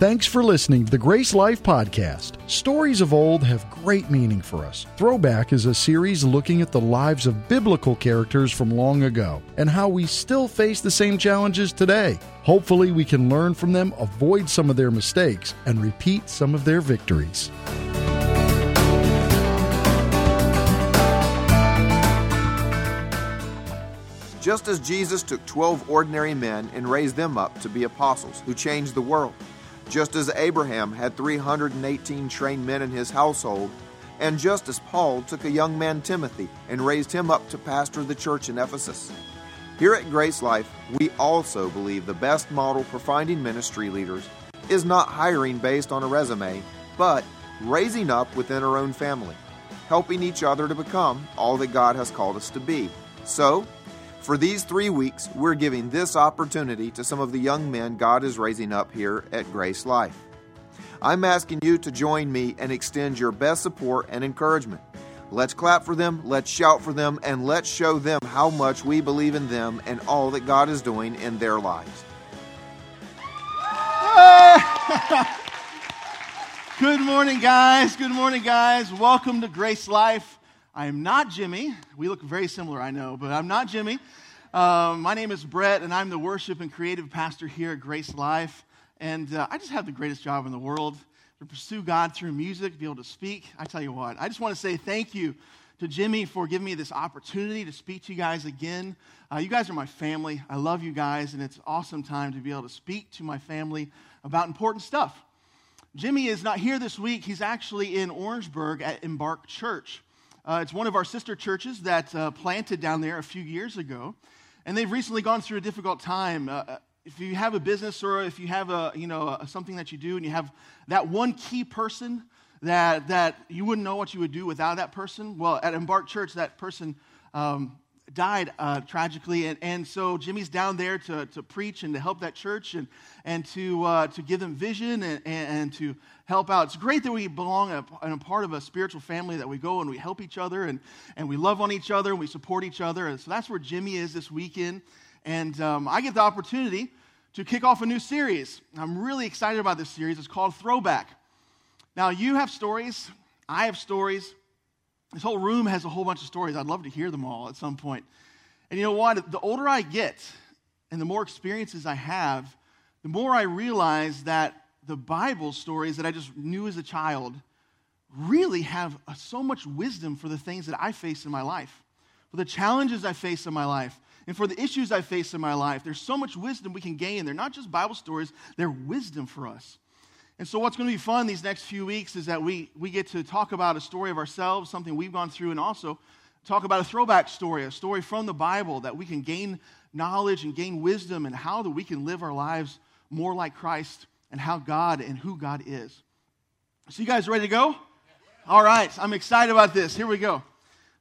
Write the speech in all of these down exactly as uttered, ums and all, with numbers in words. Thanks for listening to the Grace Life Podcast. Stories of old have great meaning for us. Throwback is a series looking at the lives of biblical characters from long ago and how we still face the same challenges today. Hopefully, we can learn from them, avoid some of their mistakes, and repeat some of their victories. Just as Jesus took twelve ordinary men and raised them up to be apostles who changed the world, just as Abraham had three hundred eighteen trained men in his household, and just as Paul took a young man Timothy and raised him up to pastor the church in Ephesus. Here at Grace Life, we also believe the best model for finding ministry leaders is not hiring based on a resume, but raising up within our own family, helping each other to become all that God has called us to be. So, for these three weeks, we're giving this opportunity to some of the young men God is raising up here at Grace Life. I'm asking you to join me and extend your best support and encouragement. Let's clap for them, let's shout for them, and let's show them how much we believe in them and all that God is doing in their lives. Good morning, guys. Good morning, guys. Welcome to Grace Life. I am not Jimmy. We look very similar, I know, but I'm not Jimmy. Um, my name is Brett, and I'm the worship and creative pastor here at Grace Life. And uh, I just have the greatest job in the world to pursue God through music, to be able to speak. I tell you what, I just want to say thank you to Jimmy for giving me this opportunity to speak to you guys again. Uh, you guys are my family. I love you guys, and it's an awesome time to be able to speak to my family about important stuff. Jimmy is not here this week. He's actually in Orangeburg at Embark Church. Uh, it's one of our sister churches that uh, planted down there a few years ago, and they've recently gone through a difficult time. Uh, if you have a business or if you have a you know a, something that you do, and you have that one key person that that you wouldn't know what you would do without that person. Well, at Embark Church, that person um, died uh, tragically, and, and so Jimmy's down there to to preach and to help that church and and to uh, to give them vision and, and to help out. It's great that we belong and a, a part of a spiritual family, that we go and we help each other and, and we love on each other and we support each other. And so that's where Jimmy is this weekend. And um, I get the opportunity to kick off a new series. I'm really excited about this series. It's called Throwback. Now, you have stories. I have stories. This whole room has a whole bunch of stories. I'd love to hear them all at some point. And you know what? The older I get and the more experiences I have, the more I realize that the Bible stories that I just knew as a child really have so much wisdom for the things that I face in my life, for the challenges I face in my life, and for the issues I face in my life. There's so much wisdom we can gain. They're not just Bible stories, they're wisdom for us. And so what's going to be fun these next few weeks is that we, we get to talk about a story of ourselves, something we've gone through, and also talk about a throwback story, a story from the Bible that we can gain knowledge and gain wisdom and how that we can live our lives more like Christ and how God and who God is. So you guys ready to go? All right, I'm excited about this. Here we go.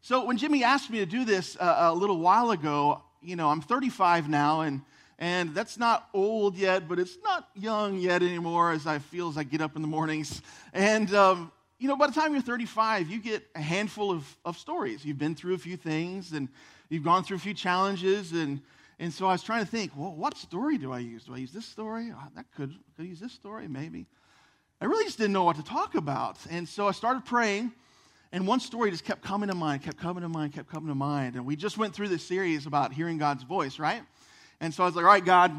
So when Jimmy asked me to do this uh, a little while ago, you know, I'm thirty-five now, and and that's not old yet, but it's not young yet anymore as I feel as I get up in the mornings. And, um, you know, by the time you're thirty-five, you get a handful of, of stories. You've been through a few things, and you've gone through a few challenges, and And so I was trying to think, well, what story do I use? Do I use this story? Oh, that could, could I use this story, maybe. I really just didn't know what to talk about. And so I started praying, and one story just kept coming to mind, kept coming to mind, kept coming to mind. And we just went through this series about hearing God's voice, right? And so I was like, all right, God,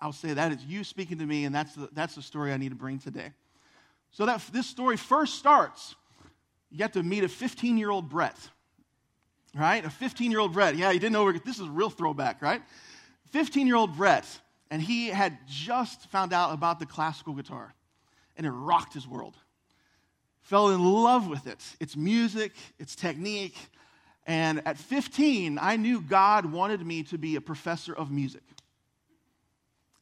I'll say that is you speaking to me, and that's the, that's the story I need to bring today. So that this story first starts, you have to meet a fifteen-year-old Brett. Right? A fifteen-year-old Brett. Yeah, you didn't know. This is a real throwback, right? fifteen-year-old Brett, and he had just found out about the classical guitar, and it rocked his world. Fell in love with it. Its music, its technique. And at fifteen, I knew God wanted me to be a professor of music.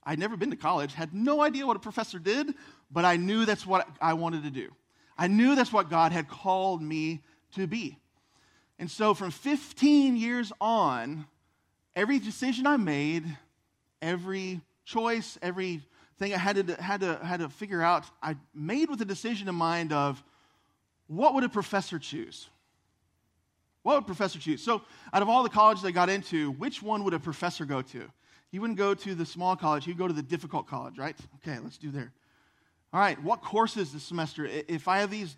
I'd never been to college, had no idea what a professor did, but I knew that's what I wanted to do. I knew that's what God had called me to be. And so from fifteen years on, every decision I made, every choice, every thing I had to, had to, had to figure out, I made with a decision in mind of what would a professor choose? What would a professor choose? So out of all the colleges I got into, which one would a professor go to? He wouldn't go to the small college. He'd go to the difficult college, right? Okay, let's do there. all right, what courses this semester? If I have these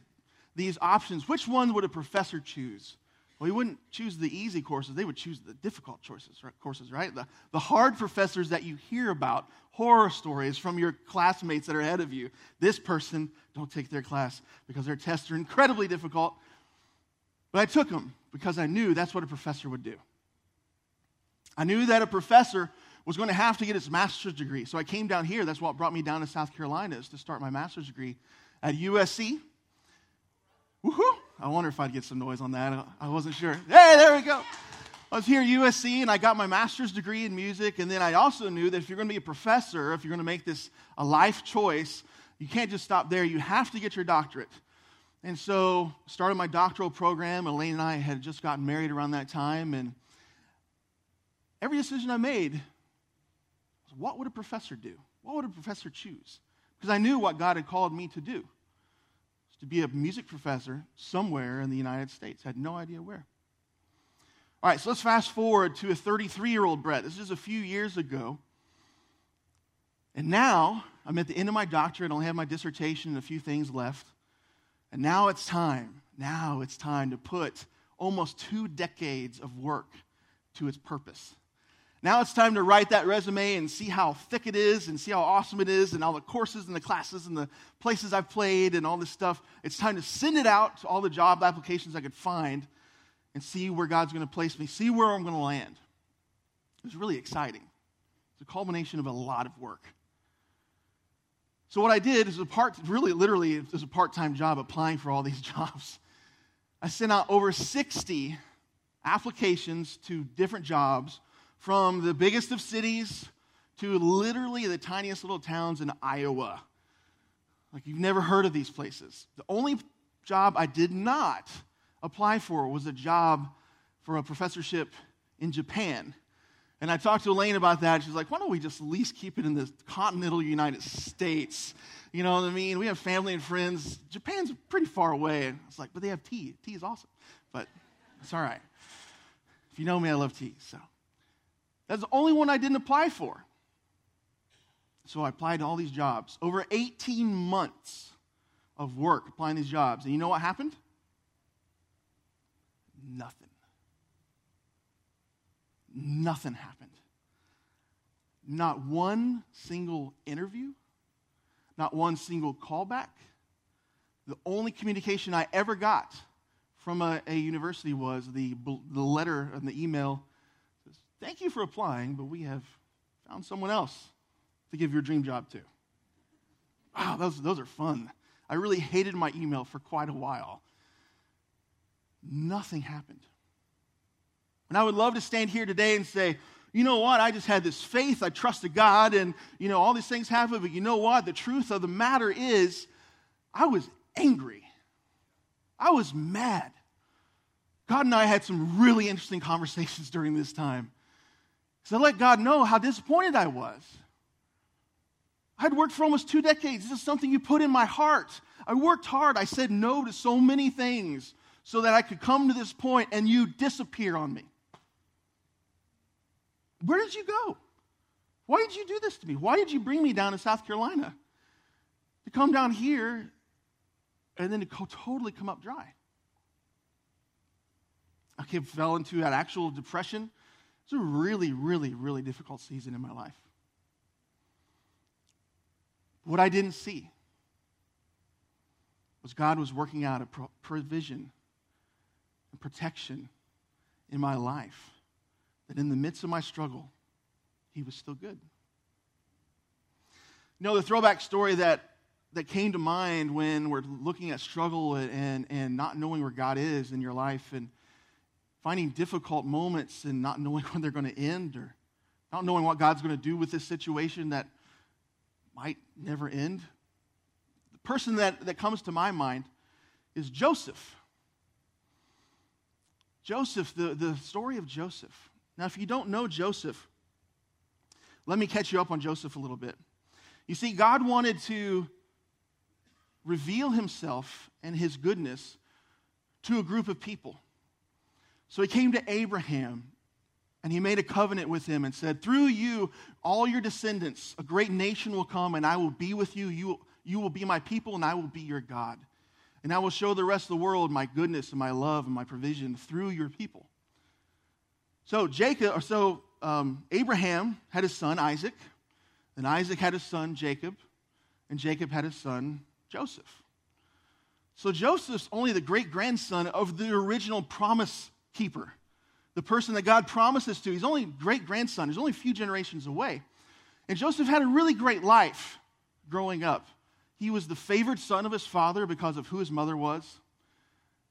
these options, which one would a professor choose? Well, he wouldn't choose the easy courses. They would choose the difficult choices, right? courses, right? The, the hard professors that you hear about, horror stories from your classmates that are ahead of you. This person, don't take their class because their tests are incredibly difficult. But I took them because I knew that's what a professor would do. I knew that a professor was going to have to get his master's degree. So I came down here. That's what brought me down to South Carolina, is to start my master's degree at U S C. Woohoo! I wonder if I'd get some noise on that. I wasn't sure. Hey, there we go. I was here at U S C, and I got my master's degree in music, and then I also knew that if you're going to be a professor, if you're going to make this a life choice, you can't just stop there. You have to get your doctorate. And so started my doctoral program. Elaine and I had just gotten married around that time, and every decision I made was, what would a professor do? What would a professor choose? Because I knew what God had called me to do. To be a music professor somewhere in the United States. I had no idea where. All right, so let's fast forward to a thirty-three-year-old Brett. This is a few years ago. And now I'm at the end of my doctorate. I only have my dissertation and a few things left. And now it's time. Now it's time to put almost two decades of work to its purpose. Now it's time to write that resume and see how thick it is and see how awesome it is and all the courses and the classes and the places I've played and all this stuff. It's time to send it out to all the job applications I could find and see where God's going to place me, see where I'm going to land. It was really exciting. It's a culmination of a lot of work. So what I did is a part, really literally it was a part-time job applying for all these jobs. I sent out over sixty applications to different jobs, from the biggest of cities to literally the tiniest little towns in Iowa. Like, you've never heard of these places. The only job I did not apply for was a job for a professorship in Japan. And I talked to Elaine about that. She's like, why don't we just at least keep it in the continental United States? You know what I mean? We have family and friends. Japan's pretty far away. And I was like, but they have tea. Tea is awesome. But it's all right. If you know me, I love tea, so. That's the only one I didn't apply for. So I applied to all these jobs. Over eighteen months of work applying these jobs. And you know what happened? Nothing. Nothing happened. Not one single interview. Not one single callback. The only communication I ever got from a, a university was the, the letter and the email, thank you for applying, but we have found someone else to give your dream job to. Wow, those, those are fun. I really hated my email for quite a while. Nothing happened. And I would love to stand here today and say, you know what, I just had this faith, I trusted God, and you know all these things happened, but you know what, the truth of the matter is, I was angry. I was mad. God and I had some really interesting conversations during this time. So I let God know how disappointed I was. I had worked for almost two decades. This is something you put in my heart. I worked hard. I said no to so many things so that I could come to this point, and you disappear on me. Where did you go? Why did you do this to me? Why did you bring me down to South Carolina to come down here and then to totally come up dry? I fell into that actual depression. It's a really, really, really difficult season in my life. What I didn't see was God was working out a provision and protection in my life, that in the midst of my struggle, he was still good. You know, the throwback story that, that came to mind when we're looking at struggle and, and not knowing where God is in your life and finding difficult moments and not knowing when they're going to end or not knowing what God's going to do with this situation that might never end. The person that, that comes to my mind is Joseph. Joseph, the, the story of Joseph. Now, if you don't know Joseph, let me catch you up on Joseph a little bit. You see, God wanted to reveal himself and his goodness to a group of people. So he came to Abraham, and he made a covenant with him and said, through you, all your descendants, a great nation will come, and I will be with you. You, You will be my people, and I will be your God. And I will show the rest of the world my goodness and my love and my provision through your people. So Jacob, or so um, Abraham had his son Isaac, and Isaac had his son Jacob, and Jacob had his son Joseph. So Joseph's only the great-grandson of the original promise keeper, the person that God promises to. He's only great-grandson. He's only a few generations away. And Joseph had a really great life growing up. He was the favored son of his father because of who his mother was.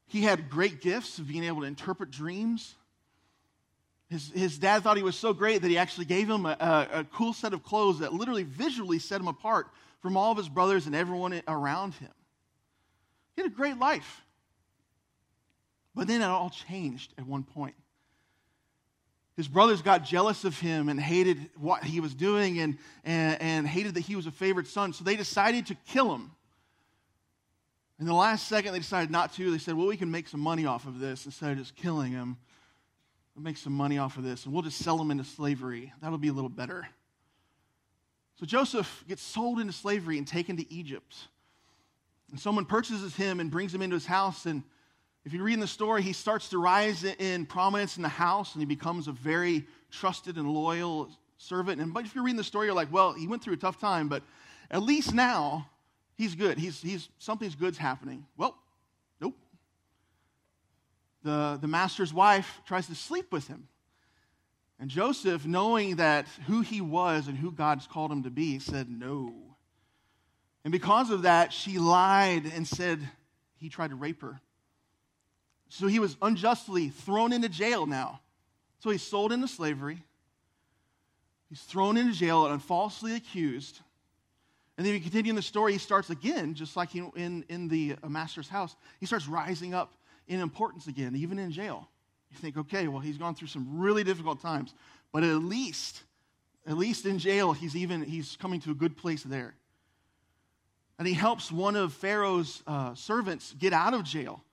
He had great gifts of being able to interpret dreams. His, his dad thought he was so great that he actually gave him a, a, a cool set of clothes that literally visually set him apart from all of his brothers and everyone around him. He had a great life. But then it all changed at one point. His brothers got jealous of him and hated what he was doing and, and, and hated that he was a favorite son, so they decided to kill him. In the last second, they decided not to. They said, well, we can make some money off of this instead of just killing him. We'll make some money off of this, and we'll just sell him into slavery. That'll be a little better. So Joseph gets sold into slavery and taken to Egypt. And someone purchases him and brings him into his house, and if you read in the story, he starts to rise in prominence in the house, and he becomes a very trusted and loyal servant. And but if you're reading the story, you're like, well, he went through a tough time, but at least now he's good. He's he's something's good's happening. Well, nope. The the master's wife tries to sleep with him. And Joseph, knowing that who he was and who God's called him to be, said no. And because of that, she lied and said he tried to rape her. So he was unjustly thrown into jail now. So he's sold into slavery. He's thrown into jail and falsely accused. And then if you continue in the story, he starts again, just like in, in the master's house. He starts rising up in importance again, even in jail. You think, okay, well, he's gone through some really difficult times. But at least, at least in jail, he's even he's coming to a good place there. And he helps one of Pharaoh's uh, servants get out of jail.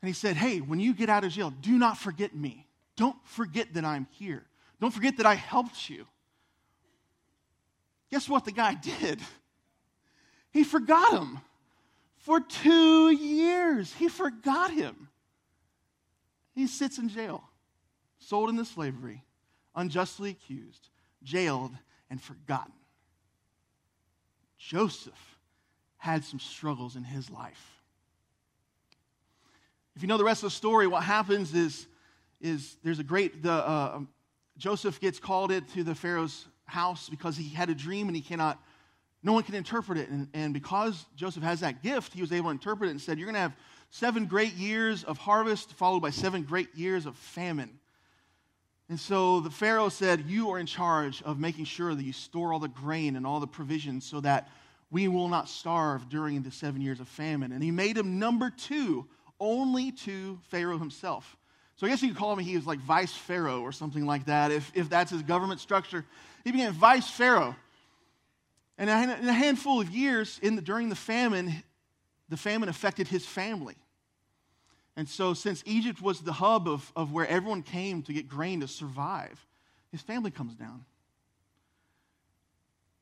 And he said, hey, when you get out of jail, do not forget me. Don't forget that I'm here. Don't forget that I helped you. Guess what the guy did? He forgot him. For two years, he forgot him. He sits in jail, sold into slavery, unjustly accused, jailed, and forgotten. Joseph had some struggles in his life. If you know the rest of the story, what happens is, is there's a great, the, uh, Joseph gets called into the Pharaoh's house because he had a dream and he cannot, no one can interpret it. And, and because Joseph has that gift, he was able to interpret it and said, you're going to have seven great years of harvest followed by seven great years of famine. And so the Pharaoh said, you are in charge of making sure that you store all the grain and all the provisions so that we will not starve during the seven years of famine. And he made him number two only to Pharaoh himself. So I guess you could call him, he was like vice Pharaoh or something like that, if, if that's his government structure. He became vice Pharaoh. And in a handful of years, in the, during the famine, the famine affected his family. And so since Egypt was the hub of, of where everyone came to get grain to survive, his family comes down.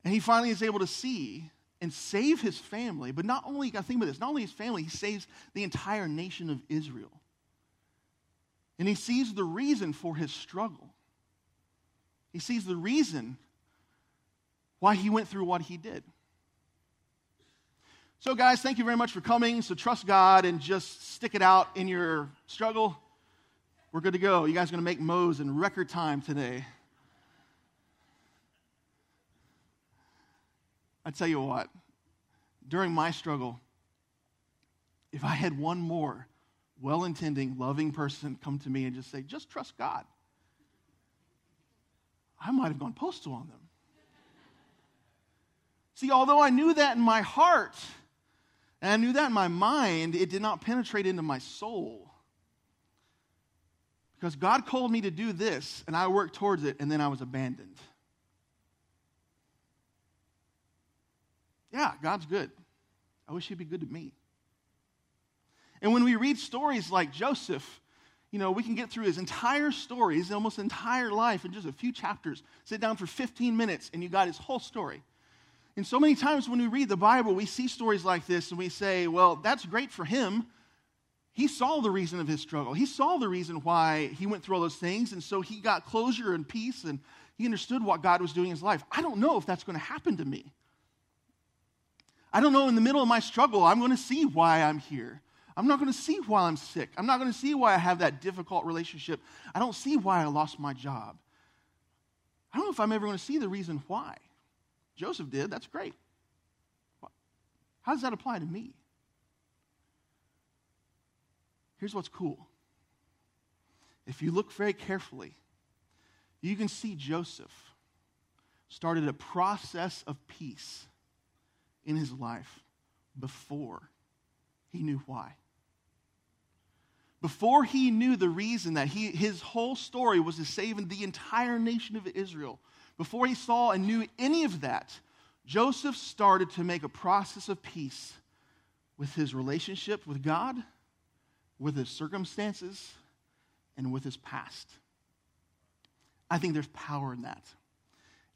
And he finally is able to see and save his family, but not only, you gotta think about this, not only his family, he saves the entire nation of Israel. And he sees the reason for his struggle. He sees the reason why he went through what he did. So guys, thank you very much for coming. So trust God and just stick it out in your struggle. We're good to go. You guys are gonna make Mo's in record time today. I tell you what, during my struggle, if I had one more well-intending, loving person come to me and just say, just trust God, I might have gone postal on them. See, although I knew that in my heart, and I knew that in my mind, it did not penetrate into my soul. Because God called me to do this, and I worked towards it, and then I was abandoned. Yeah, God's good. I wish he'd be good to me. And when we read stories like Joseph, you know, we can get through his entire story, his almost entire life in just a few chapters. Sit down for fifteen minutes and you got his whole story. And so many times when we read the Bible, we see stories like this and we say, well, that's great for him. He saw the reason of his struggle. He saw the reason why he went through all those things. And so he got closure and peace and he understood what God was doing in his life. I don't know if that's going to happen to me. I don't know in the middle of my struggle, I'm going to see why I'm here. I'm not going to see why I'm sick. I'm not going to see why I have that difficult relationship. I don't see why I lost my job. I don't know if I'm ever going to see the reason why. Joseph did. That's great. How does that apply to me? Here's what's cool. If you look very carefully, you can see Joseph started a process of peace in his life before he knew why. Before he knew the reason that he, his whole story was to save the entire nation of Israel, before he saw and knew any of that, Joseph started to make a process of peace with his relationship with God, with his circumstances, and with his past. I think there's power in that.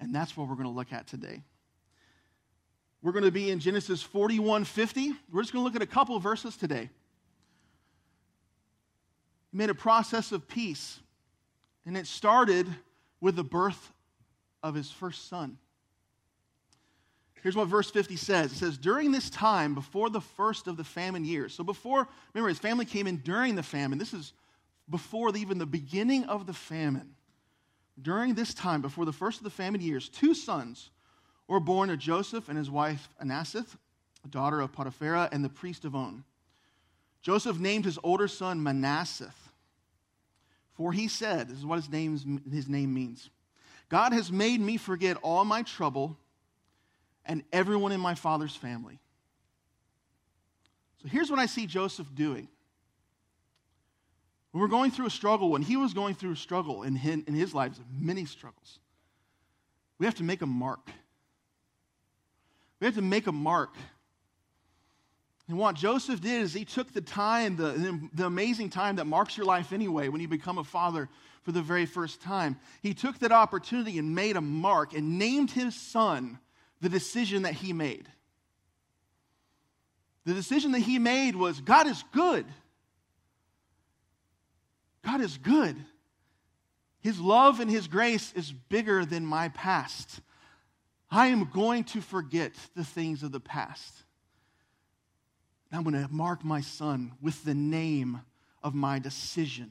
And that's what we're going to look at today. We're going to be in Genesis forty-one fifty. We're just going to look at a couple of verses today. He made a process of peace, and it started with the birth of his first son. Here's what verse fifty says. It says, during this time, before the first of the famine years. So before, remember, his family came in during the famine. This is before the, even the beginning of the famine. During this time, before the first of the famine years, two sons were born to Joseph and his wife Asenath, a daughter of Potiphera, and the priest of On. Joseph named his older son Manasseh, for he said, this is what his name, his name means, God has made me forget all my trouble and everyone in my father's family. So here's what I see Joseph doing. When we're going through a struggle, when he was going through a struggle in his, in his life, many struggles, we have to make a mark. We have to make a mark. And what Joseph did is he took the time, the, the amazing time that marks your life anyway when you become a father for the very first time. He took that opportunity and made a mark and named his son the decision that he made. The decision that he made was, God is good. God is good. His love and his grace is bigger than my past. I am going to forget the things of the past. I'm going to mark my son with the name of my decision.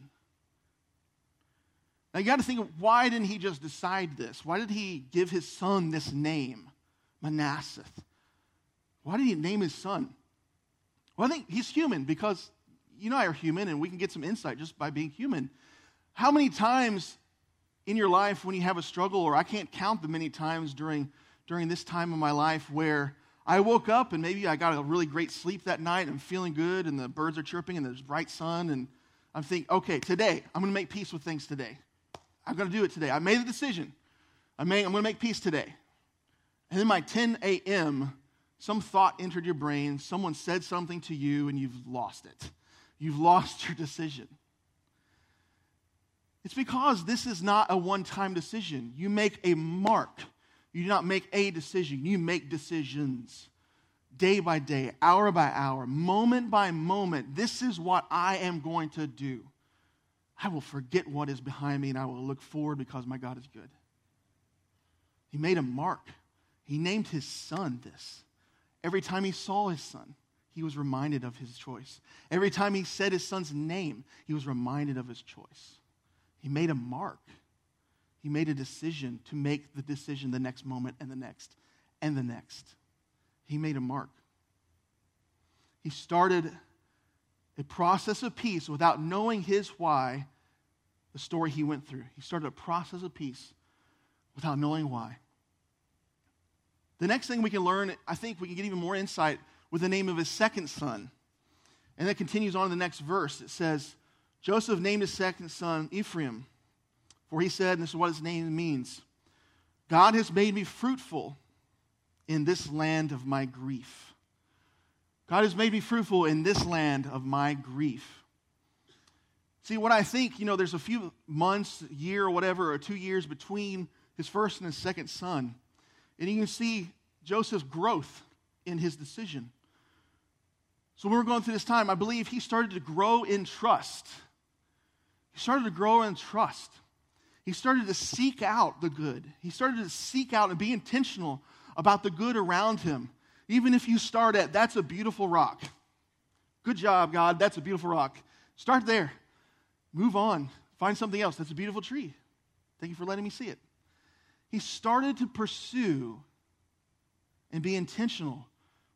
Now you got to think, of why didn't he just decide this? Why did he give his son this name, Manasseh? Why did he name his son? Well, I think he's human, because you and I are human, and we can get some insight just by being human. How many times in your life when you have a struggle, or I can't count the many times during, during this time of my life where I woke up and maybe I got a really great sleep that night and I'm feeling good and the birds are chirping and there's bright sun and I'm thinking, okay, today, I'm going to make peace with things today. I'm going to do it today. I made the decision. I made, I'm going to make peace today. And then by ten a.m., some thought entered your brain, someone said something to you, and you've lost it. You've lost your decision. It's because this is not a one-time decision. You make a mark. You do not make a decision. You make decisions day by day, hour by hour, moment by moment. This is what I am going to do. I will forget what is behind me and I will look forward because my God is good. He made a mark. He named his son this. Every time he saw his son, he was reminded of his choice. Every time he said his son's name, he was reminded of his choice. He made a mark. He made a decision to make the decision the next moment and the next and the next. He made a mark. He started a process of peace without knowing his why, the story he went through. He started a process of peace without knowing why. The next thing we can learn, I think we can get even more insight with the name of his second son. And that continues on in the next verse. It says, Joseph named his second son Ephraim. For he said, and this is what his name means, God has made me fruitful in this land of my grief. God has made me fruitful in this land of my grief. See, what I think, you know, there's a few months, year or whatever, or two years between his first and his second son. And you can see Joseph's growth in his decision. So when we were going through this time, I believe he started to grow in trust. He started to grow in trust. He started to seek out the good. He started to seek out and be intentional about the good around him. Even if you start at, that's a beautiful rock. Good job, God, that's a beautiful rock. Start there. Move on. Find something else. That's a beautiful tree. Thank you for letting me see it. He started to pursue and be intentional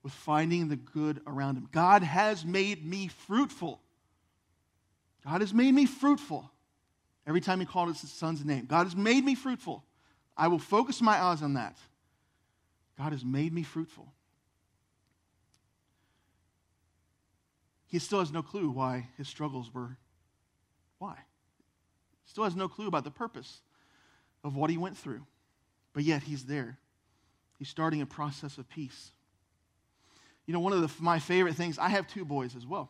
with finding the good around him. God has made me fruitful. God has made me fruitful. Every time he called his son's name, God has made me fruitful. I will focus my eyes on that. God has made me fruitful. He still has no clue why his struggles were. Why? He still has no clue about the purpose of what he went through. But yet he's there. He's starting a process of peace. You know, one of the, my favorite things, I have two boys as well.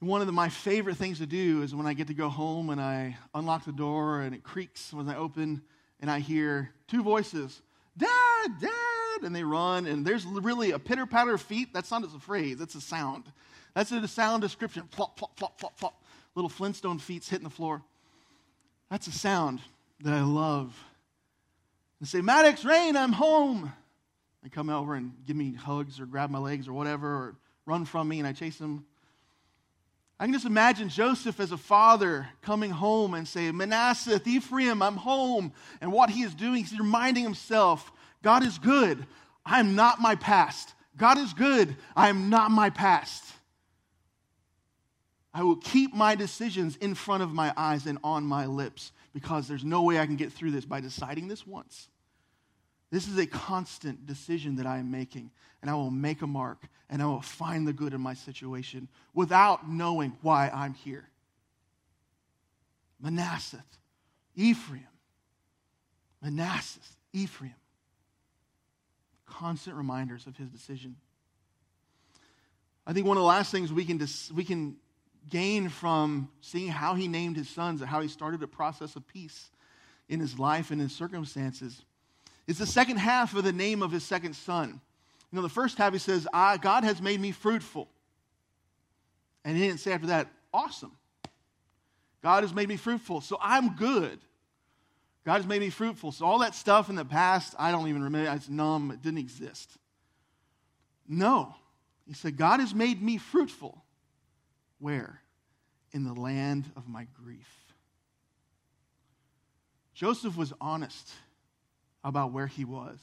One of the, my favorite things to do is when I get to go home and I unlock the door and it creaks when I open and I hear two voices, Dad, Dad, and they run. And there's really a pitter-patter of feet. That's not just a phrase. That's a sound. That's a sound description. Plop, plop, plop, plop, plop. Little Flintstone feet hitting the floor. That's a sound that I love. And say, Maddox, Rain, I'm home. They come over and give me hugs or grab my legs or whatever or run from me and I chase them. I can just imagine Joseph as a father coming home and saying, Manasseh, Ephraim, I'm home. And what he is doing, he's reminding himself, God is good. I am not my past. God is good. I am not my past. I will keep my decisions in front of my eyes and on my lips because there's no way I can get through this by deciding this once. This is a constant decision that I am making, and I will make a mark, and I will find the good in my situation without knowing why I'm here. Manasseh, Ephraim, Manasseh, Ephraim. Constant reminders of his decision. I think one of the last things we can dis- we can gain from seeing how he named his sons and how he started a process of peace in his life and his circumstances. It's the second half of the name of his second son. You know, the first half he says, I, God has made me fruitful. And he didn't say after that, awesome. God has made me fruitful, so I'm good. God has made me fruitful. So all that stuff in the past, I don't even remember. It's numb. It didn't exist. No. He said, God has made me fruitful. Where? In the land of my grief. Joseph was honest about where he was.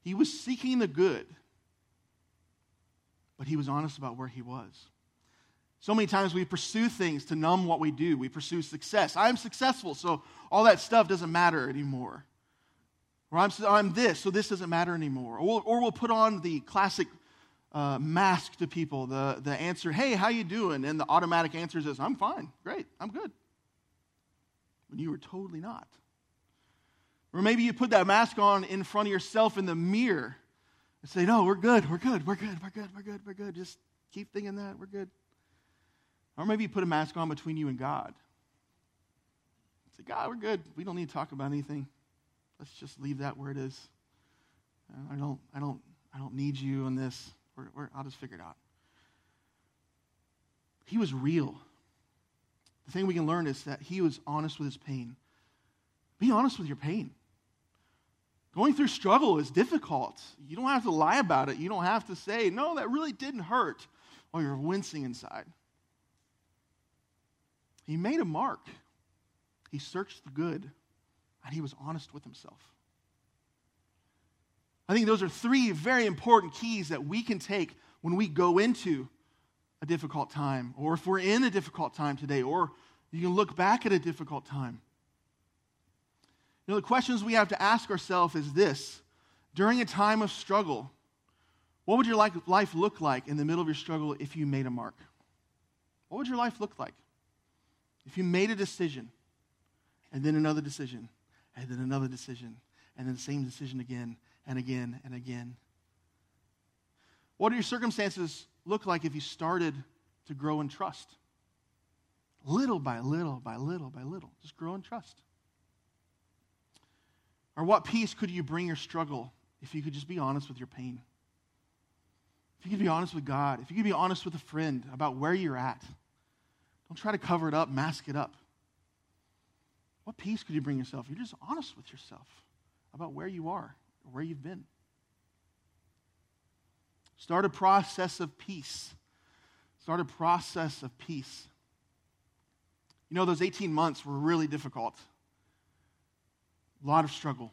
He was seeking the good, but he was honest about where he was. So many times we pursue things to numb what we do. We pursue success. I'm successful, so all that stuff doesn't matter anymore. Or I'm, I'm this, so this doesn't matter anymore. Or we'll, or we'll put on the classic uh, mask to people, the, the answer, hey, how you doing? And the automatic answer is, I'm fine, great, I'm good. When you were totally not. Or maybe you put that mask on in front of yourself in the mirror and say, no, we're good, we're good, we're good, we're good, we're good, we're good. Just keep thinking that, we're good. Or maybe you put a mask on between you and God. Say, God, we're good. We don't need to talk about anything. Let's just leave that where it is. I don't, I don't, I don't need you on this. We're, we're, I'll just figure it out. He was real. The thing we can learn is that he was honest with his pain. Be honest with your pain. Going through struggle is difficult. You don't have to lie about it. You don't have to say, no, that really didn't hurt, while you're wincing inside. He made a mark. He searched the good, and he was honest with himself. I think those are three very important keys that we can take when we go into a difficult time, or if we're in a difficult time today, or you can look back at a difficult time. You know, the questions we have to ask ourselves is this. During a time of struggle, what would your life look like in the middle of your struggle if you made a mark? What would your life look like if you made a decision, and then another decision, and then another decision, and then the same decision again, and again, and again? What do your circumstances look like if you started to grow in trust? Little by little, by little, by little. Just grow in trust. Or what peace could you bring your struggle if you could just be honest with your pain. If you could be honest with God, if you could be honest with a friend about where you're at, don't try to cover it up, mask it up. What peace could you bring yourself? You're just honest with yourself about where you are or where you've been. Start a process of peace. Start a process of peace. You know, those eighteen months were really difficult. A lot of struggle.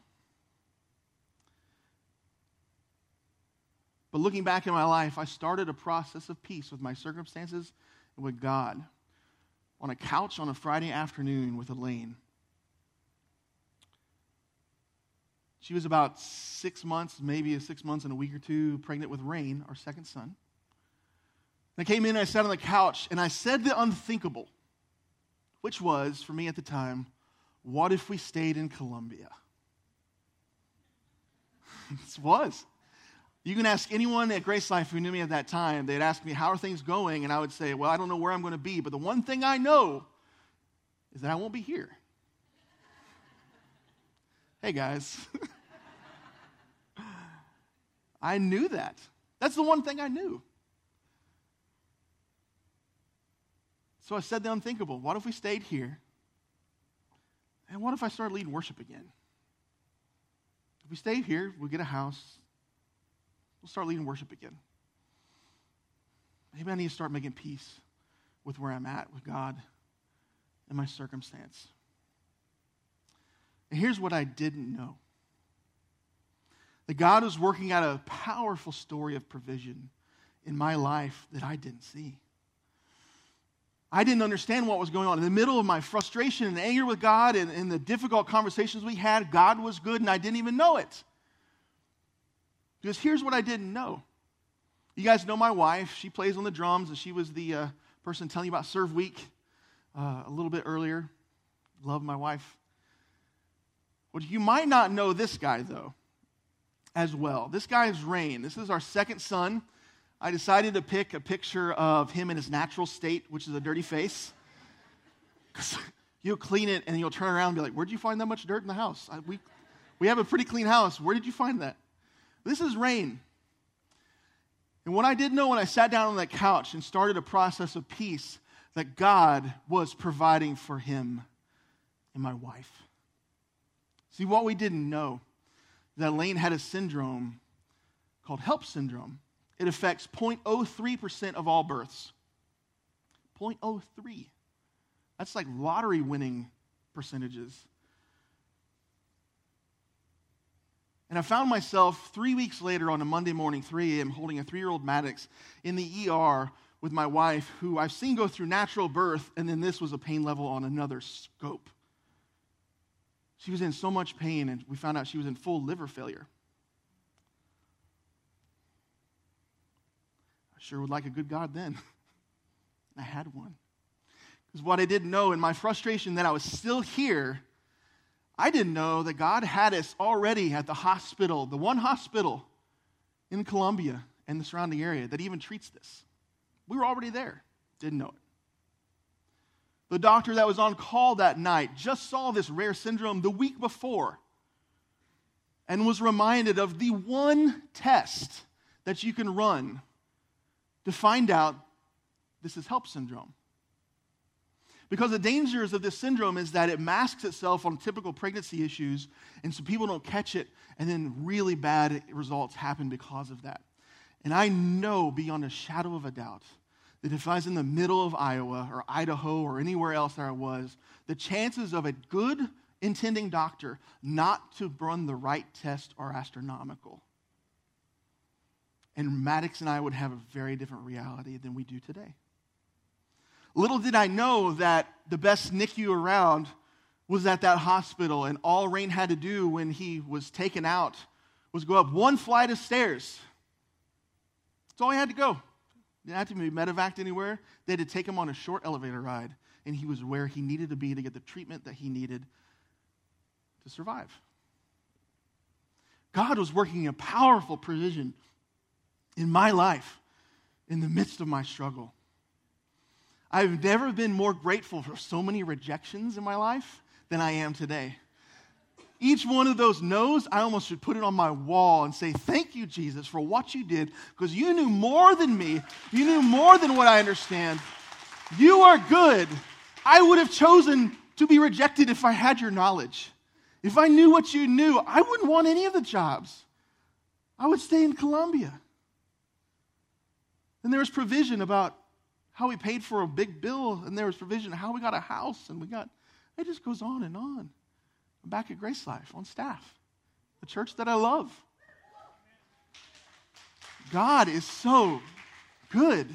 But looking back in my life, I started a process of peace with my circumstances and with God on a couch on a Friday afternoon with Elaine. She was about six months, maybe six months and a week or two, pregnant with Rain, our second son. And I came in and I sat on the couch and I said the unthinkable, which was, for me at the time, what if we stayed in Columbia? This was. You can ask anyone at Grace Life who knew me at that time. They'd ask me, how are things going? And I would say, well, I don't know where I'm going to be, but the one thing I know is that I won't be here. Hey, guys. I knew that. That's the one thing I knew. So I said the unthinkable. What if we stayed here? And what if I started leading worship again? If we stay here, we'll get a house. We'll start leading worship again. Maybe I need to start making peace with where I'm at, with God and my circumstance. And here's what I didn't know. That God was working out a powerful story of provision in my life that I didn't see. I didn't understand what was going on. In the middle of my frustration and anger with God and, and the difficult conversations we had, God was good and I didn't even know it. Because here's what I didn't know. You guys know my wife. She plays on the drums, and she was the uh, person telling you about Serve Week uh, a little bit earlier. Love my wife. Well, you might not know this guy, though, as well. This guy is Rain. This is our second son. I decided to pick a picture of him in his natural state, which is a dirty face. You'll clean it, and you'll turn around and be like, where'd you find that much dirt in the house? I, we, we have a pretty clean house. Where did you find that? This is Rain. And what I didn't know when I sat down on that couch and started a process of peace, that God was providing for him and my wife. See, what we didn't know, that Elaine had a syndrome called HELLP syndrome. It affects zero point zero three percent of all births. zero point zero three. That's like lottery winning percentages. And I found myself three weeks later on a Monday morning, three a.m., holding a three-year-old Maddox in the E R with my wife, who I've seen go through natural birth, and then this was a pain level on another scope. She was in so much pain, and we found out she was in full liver failure. I sure would like a good God then. I had one. Because what I didn't know in my frustration that I was still here, I didn't know that God had us already at the hospital, the one hospital in Columbia and the surrounding area that even treats this. We were already there. Didn't know it. The doctor that was on call that night just saw this rare syndrome the week before and was reminded of the one test that you can run to find out this is HELLP syndrome. Because the dangers of this syndrome is that it masks itself on typical pregnancy issues, and so people don't catch it, and then really bad results happen because of that. And I know beyond a shadow of a doubt that if I was in the middle of Iowa or Idaho or anywhere else that I was, the chances of a good intending doctor not to run the right test are astronomical. And Maddox and I would have a very different reality than we do today. Little did I know that the best NICU around was at that hospital, and all Rain had to do when he was taken out was go up one flight of stairs. That's all he had to go. Didn't have to be medevaced anywhere. They had to take him on a short elevator ride, and he was where he needed to be to get the treatment that he needed to survive. God was working a powerful provision in my life in the midst of my struggle. I've never been more grateful for so many rejections in my life than I am today. Each one of those no's, I almost should put it on my wall and say, thank you, Jesus, for what you did, because you knew more than me. You knew more than what I understand. You are good. I would have chosen to be rejected if I had your knowledge. If I knew what you knew, I wouldn't want any of the jobs. I would stay in Columbia. And there was provision about how we paid for a big bill, and there was provision how we got a house, and we got, it just goes on and on. I'm back at Grace Life on staff, the church that I love. God is so good.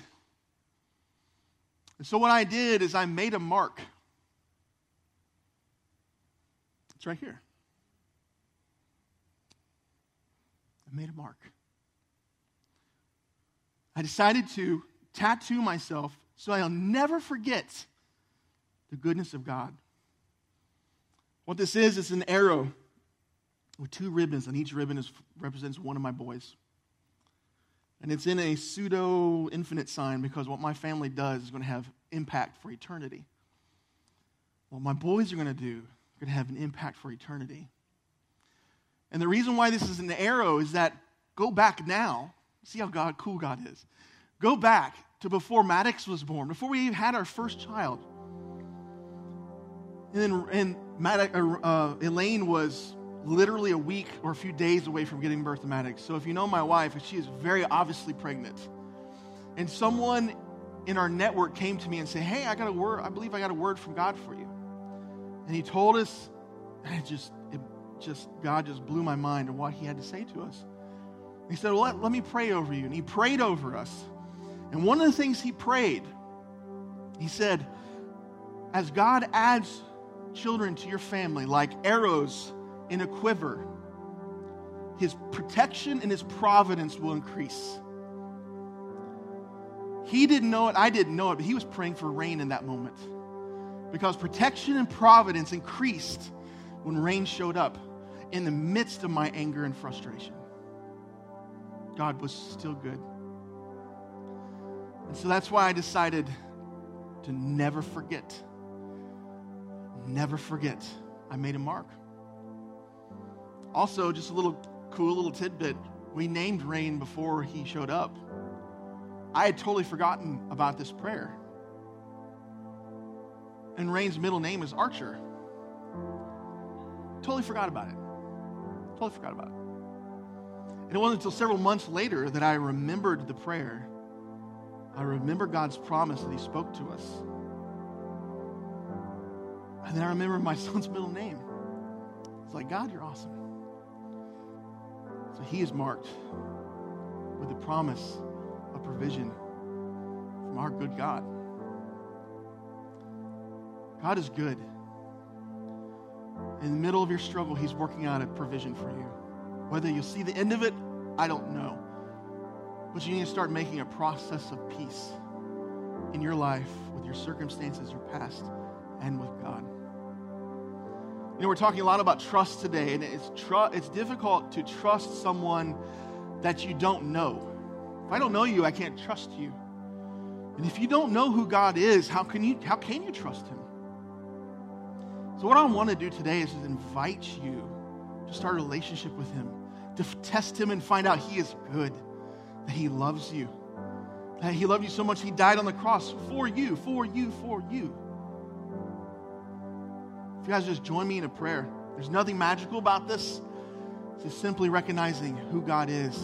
And so what I did is I made a mark. It's right here. I made a mark. I decided to tattoo myself so I'll never forget the goodness of God. What this is, it's an arrow with two ribbons, and each ribbon is, represents one of my boys. And it's in a pseudo-infinite sign because what my family does is going to have impact for eternity. What my boys are going to do is going to have an impact for eternity. And the reason why this is an arrow is that go back now. See how God, cool God is. Go back to before Maddox was born, before we even had our first child. And then and Maddox, uh, uh, Elaine was literally a week or a few days away from giving birth to Maddox. So if you know my wife, she is very obviously pregnant. And someone in our network came to me and said, hey, I got a word. I believe I got a word from God for you. And he told us, and it just, it just, God just blew my mind on what he had to say to us. He said, well, let, let me pray over you. And he prayed over us. And one of the things he prayed, he said, as God adds children to your family like arrows in a quiver, his protection and his providence will increase. He didn't know it. I didn't know it, but he was praying for rain in that moment because protection and providence increased when rain showed up in the midst of my anger and frustration. God was still good. And so that's why I decided to never forget. Never forget. I made a mark. Also, just a little cool little tidbit. We named Rain before he showed up. I had totally forgotten about this prayer. And Rain's middle name is Archer. Totally forgot about it. Totally forgot about it. And it wasn't until several months later that I remembered the prayer. I remember God's promise that he spoke to us. And then I remember my son's middle name. It's like, God, you're awesome. So he is marked with the promise of provision from our good God. God is good. In the middle of your struggle, he's working out a provision for you. Whether you'll see the end of it, I don't know. But you need to start making a process of peace in your life with your circumstances, your past, and with God. You know, we're talking a lot about trust today, and it's tr- it's difficult to trust someone that you don't know. If I don't know you, I can't trust you. And if you don't know who God is, how can you how can you trust him? So what I want to do today is just invite you to start a relationship with him, to f- test him and find out he is good, that he loves you, that he loved you so much he died on the cross for you, for you, for you. If you guys just join me in a prayer, there's nothing magical about this. It's just simply recognizing who God is.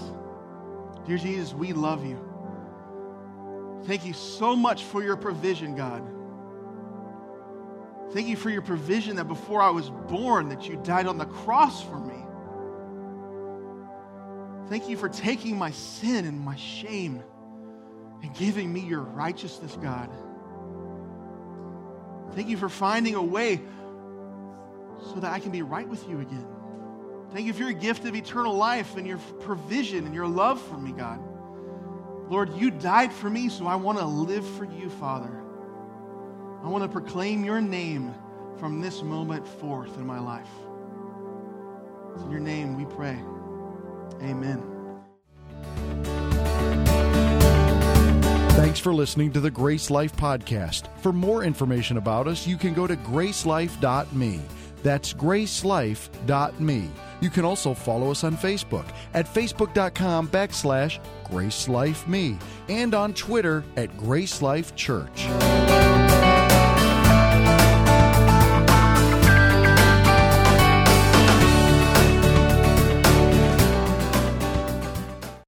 Dear Jesus, we love you. Thank you so much for your provision, God. Thank you for your provision that before I was born, that you died on the cross for me. Thank you for taking my sin and my shame and giving me your righteousness, God. Thank you for finding a way so that I can be right with you again. Thank you for your gift of eternal life and your provision and your love for me, God. Lord, you died for me, so I want to live for you, Father. I want to proclaim your name from this moment forth in my life. It's in your name we pray. Amen. Thanks for listening to the Grace Life Podcast. For more information about us, you can go to gracelife dot me. That's gracelife dot me. You can also follow us on Facebook at facebook.com backslash gracelifeme and on Twitter at Grace Life Church.